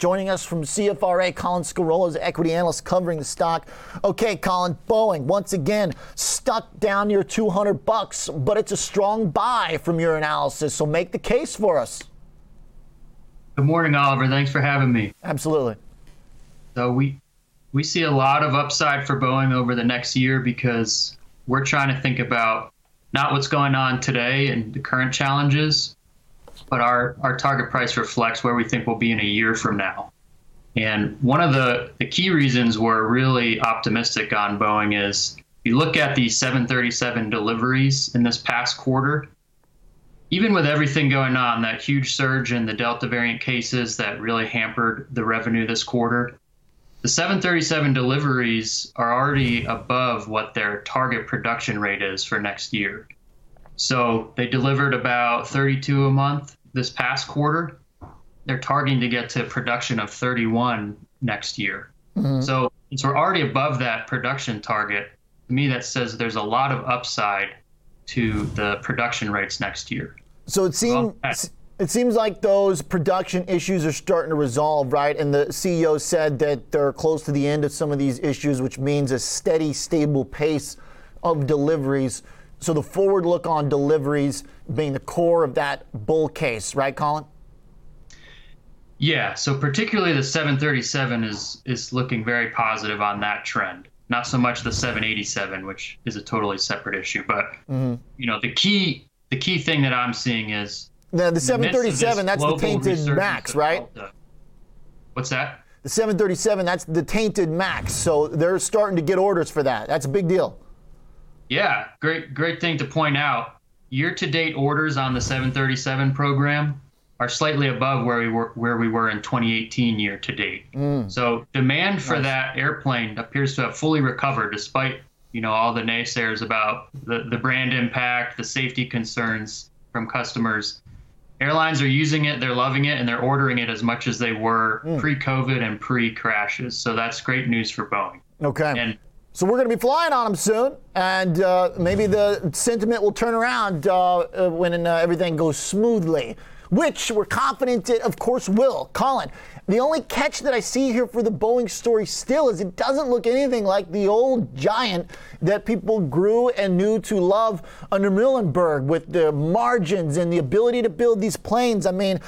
Joining us from CFRA, Colin Scarola is equity analyst covering the stock. Okay, Colin, Boeing, once again, stuck down near $200, but it's a strong buy from your analysis, so make the case for us. Good morning, Oliver. Thanks for having me. Absolutely. So we see a lot of upside for Boeing over the next year because we're trying to think about not what's going on today and the current challenges, but our target price reflects where we think we'll be in a year from now. And one of the key reasons we're really optimistic on Boeing is if you look at the 737 deliveries in this past quarter, even with everything going on, that huge surge in the Delta variant cases that really hampered the revenue this quarter, the 737 deliveries are already above what their target production rate is for next year. So they delivered about 32 a month this past quarter. They're targeting to get to production of 31 next year. Mm-hmm. So since we're already above that production target, to me that says there's a lot of upside to the production rates next year. So it seems like those production issues are starting to resolve, right? And the CEO said that they're close to the end of some of these issues, which means a steady, stable pace of deliveries. So the forward look on deliveries being the core of that bull case, right, Colin? Yeah, so particularly the 737 is looking very positive on that trend. Not so much the 787, which is a totally separate issue, but you know, the key thing that I'm seeing is the 737, that's the tainted max, right? What's that? The 737, that's the tainted max. So they're starting to get orders for that. That's a big deal. Yeah, great thing to point out. Year-to-date orders on the 737 program are slightly above where we were in 2018 year-to-date. So demand for that airplane appears to have fully recovered, despite all the naysayers about the brand impact, the safety concerns from customers. Airlines are using it, they're loving it, and they're ordering it as much as they were pre-COVID and pre-crashes. So that's great news for Boeing. Okay. So we're going to be flying on them soon, and maybe the sentiment will turn around when everything goes smoothly, which we're confident it, of course, will. Colin, the only catch that I see here for the Boeing story still is it doesn't look anything like the old giant that people grew and knew to love under Muhlenberg, with the margins and the ability to build these planes. I mean,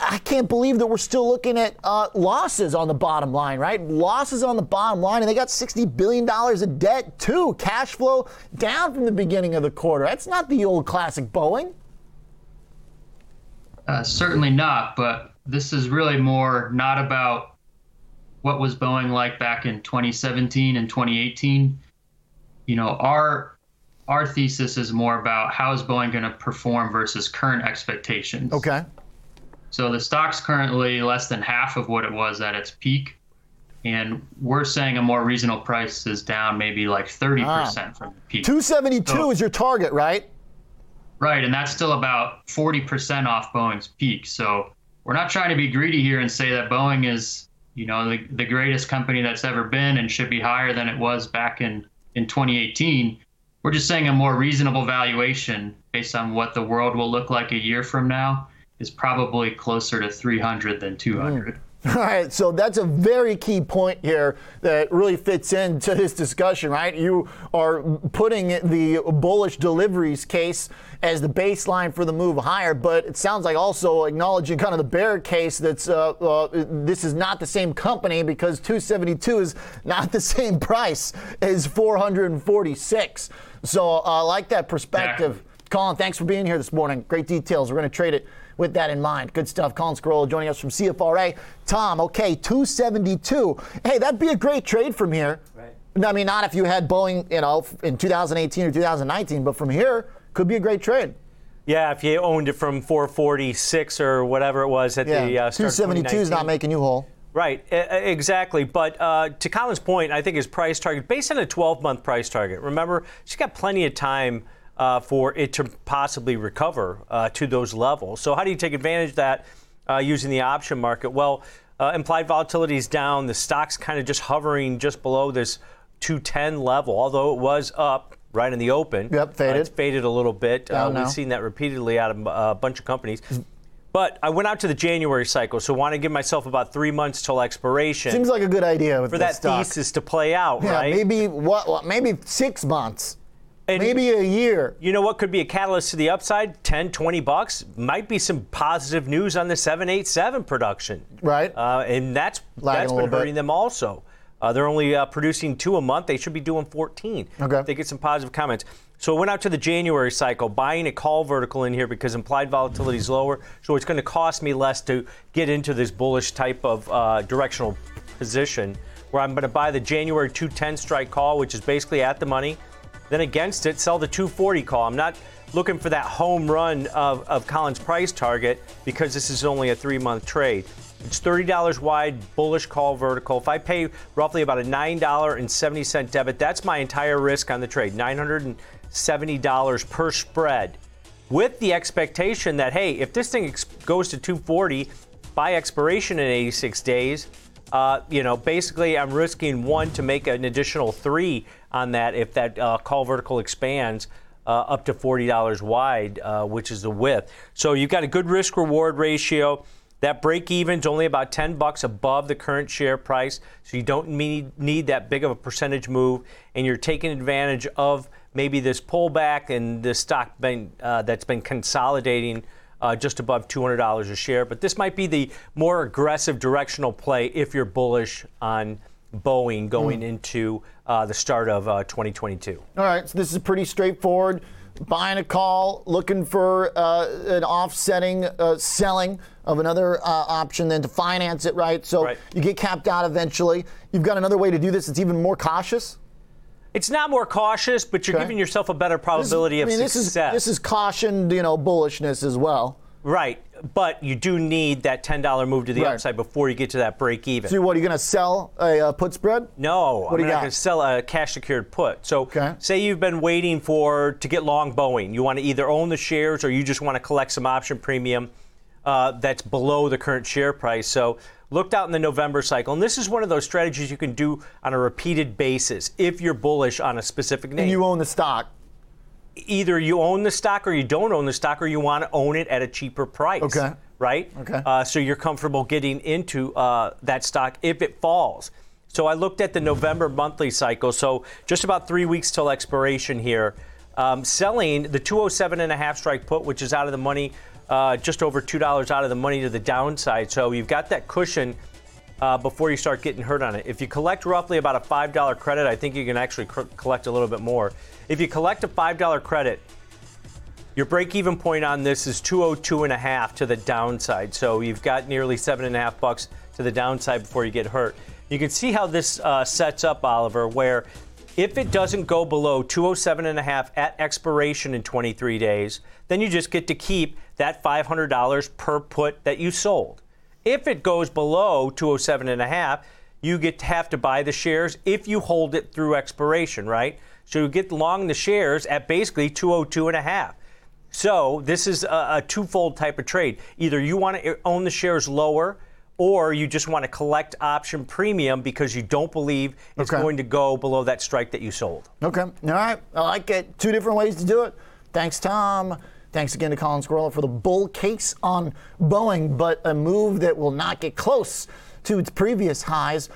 I can't believe that we're still looking at losses on the bottom line, right? Losses on the bottom line, and they got $60 billion of debt too. Cash flow down from the beginning of the quarter. That's not the old classic Boeing. Certainly not, but this is really more not about what was Boeing like back in 2017 and 2018. Our thesis is more about how is Boeing going to perform versus current expectations. Okay. So the stock's currently less than half of what it was at its peak, and we're saying a more reasonable price is down maybe like 30% from the peak. 272 is your target, right? Right, and that's still about 40% off Boeing's peak. So we're not trying to be greedy here and say that Boeing is, the greatest company that's ever been and should be higher than it was back in 2018. We're just saying a more reasonable valuation based on what the world will look like a year from now is probably closer to 300 than 200. All right, so that's a very key point here that really fits into this discussion, right? You are putting the bullish deliveries case as the baseline for the move higher, but it sounds like also acknowledging kind of the bear case that's this is not the same company, because 272 is not the same price as 446. So I like that perspective. Yeah. Colin, thanks for being here this morning. Great details. We're going to trade it with that in mind. Good stuff. Colin Scarola joining us from CFRA. Tom, okay, 272. Hey, that'd be a great trade from here. Right. I mean, not if you had Boeing, in 2018 or 2019, but from here, could be a great trade. Yeah, if you owned it from 446 or whatever it was at the start of 2019. 272 is not making you whole. Right, exactly. But to Colin's point, I think his price target, based on a 12-month price target, remember, she's got plenty of time for it to possibly recover to those levels. So how do you take advantage of that using the option market? Well, implied volatility is down. The stock's kind of just hovering just below this 210 level, although it was up right in the open. Yep, faded. It's faded a little bit. We've seen that repeatedly out of a bunch of companies. But I went out to the January cycle, so I want to give myself about 3 months till expiration. Seems like a good idea with for that stock. Thesis to play out, yeah, right? Maybe what? Maybe 6 months, and maybe a year. You know what could be a catalyst to the upside? $10, $20 might be some positive news on the 787 production, right? And that's been hurting them also. They're only producing 2 a month. They should be doing 14. Okay. They get some positive comments. So it went out to the January cycle, buying a call vertical in here because implied volatility is lower. So it's going to cost me less to get into this bullish type of directional position where I'm going to buy the January 210 strike call, which is basically at the money. Then against it, sell the 240 call. I'm not looking for that home run of Colin's price target because this is only a 3-month trade. It's $30 wide, bullish call vertical. If I pay roughly about a $9.70 debit, that's my entire risk on the trade, $970 per spread, with the expectation that, hey, if this thing goes to 240 by expiration in 86 days, basically I'm risking 1 to make an additional 3 on that if that call vertical expands up to $40 wide, which is the width. So you've got a good risk-reward ratio. That break-even's only about $10 above the current share price, so you don't need that big of a percentage move, and you're taking advantage of maybe this pullback and this stock that's been consolidating just above $200 a share. But this might be the more aggressive directional play if you're bullish on Boeing going into the start of 2022. All right, so this is pretty straightforward. Buying a call, looking for an offsetting selling of another option than to finance it, right? So you get capped out eventually. You've got another way to do this that's even more cautious? It's not more cautious, but you're giving yourself a better probability of success. This is cautioned, bullishness as well. Right, but you do need that $10 move to the upside before you get to that break even. So what, are you going to sell a put spread? No, I'm not going to sell a cash-secured put. So say you've been waiting to get long Boeing. You want to either own the shares or you just want to collect some option premium that's below the current share price. So looked out in the November cycle, and this is one of those strategies you can do on a repeated basis if you're bullish on a specific name. And you own the stock. Either you own the stock or you don't own the stock, or you want to own it at a cheaper price, right? Okay. So you're comfortable getting into that stock if it falls. So I looked at the November monthly cycle, so just about 3 weeks till expiration here. Selling the 207.5 strike put, which is out of the money, just over $2 out of the money to the downside. So you've got that cushion before you start getting hurt on it. If you collect roughly about a $5 credit, I think you can actually collect a little bit more. If you collect a $5 credit, your break-even point on this is 202.5 to the downside. So you've got nearly $7.50 to the downside before you get hurt. You can see how this sets up, Oliver, where if it doesn't go below 207.5 at expiration in 23 days, then you just get to keep that $500 per put that you sold. If it goes below 207.5, you get to have to buy the shares if you hold it through expiration, right? So you get long the shares at basically 202.5. So this is a twofold type of trade. Either you want to own the shares lower, or you just want to collect option premium because you don't believe it's going to go below that strike that you sold. Okay. All right. I like it. 2 different ways to do it. Thanks, Tom. Thanks again to Colin Scarola for the bull case on Boeing, but a move that will not get close to its previous highs.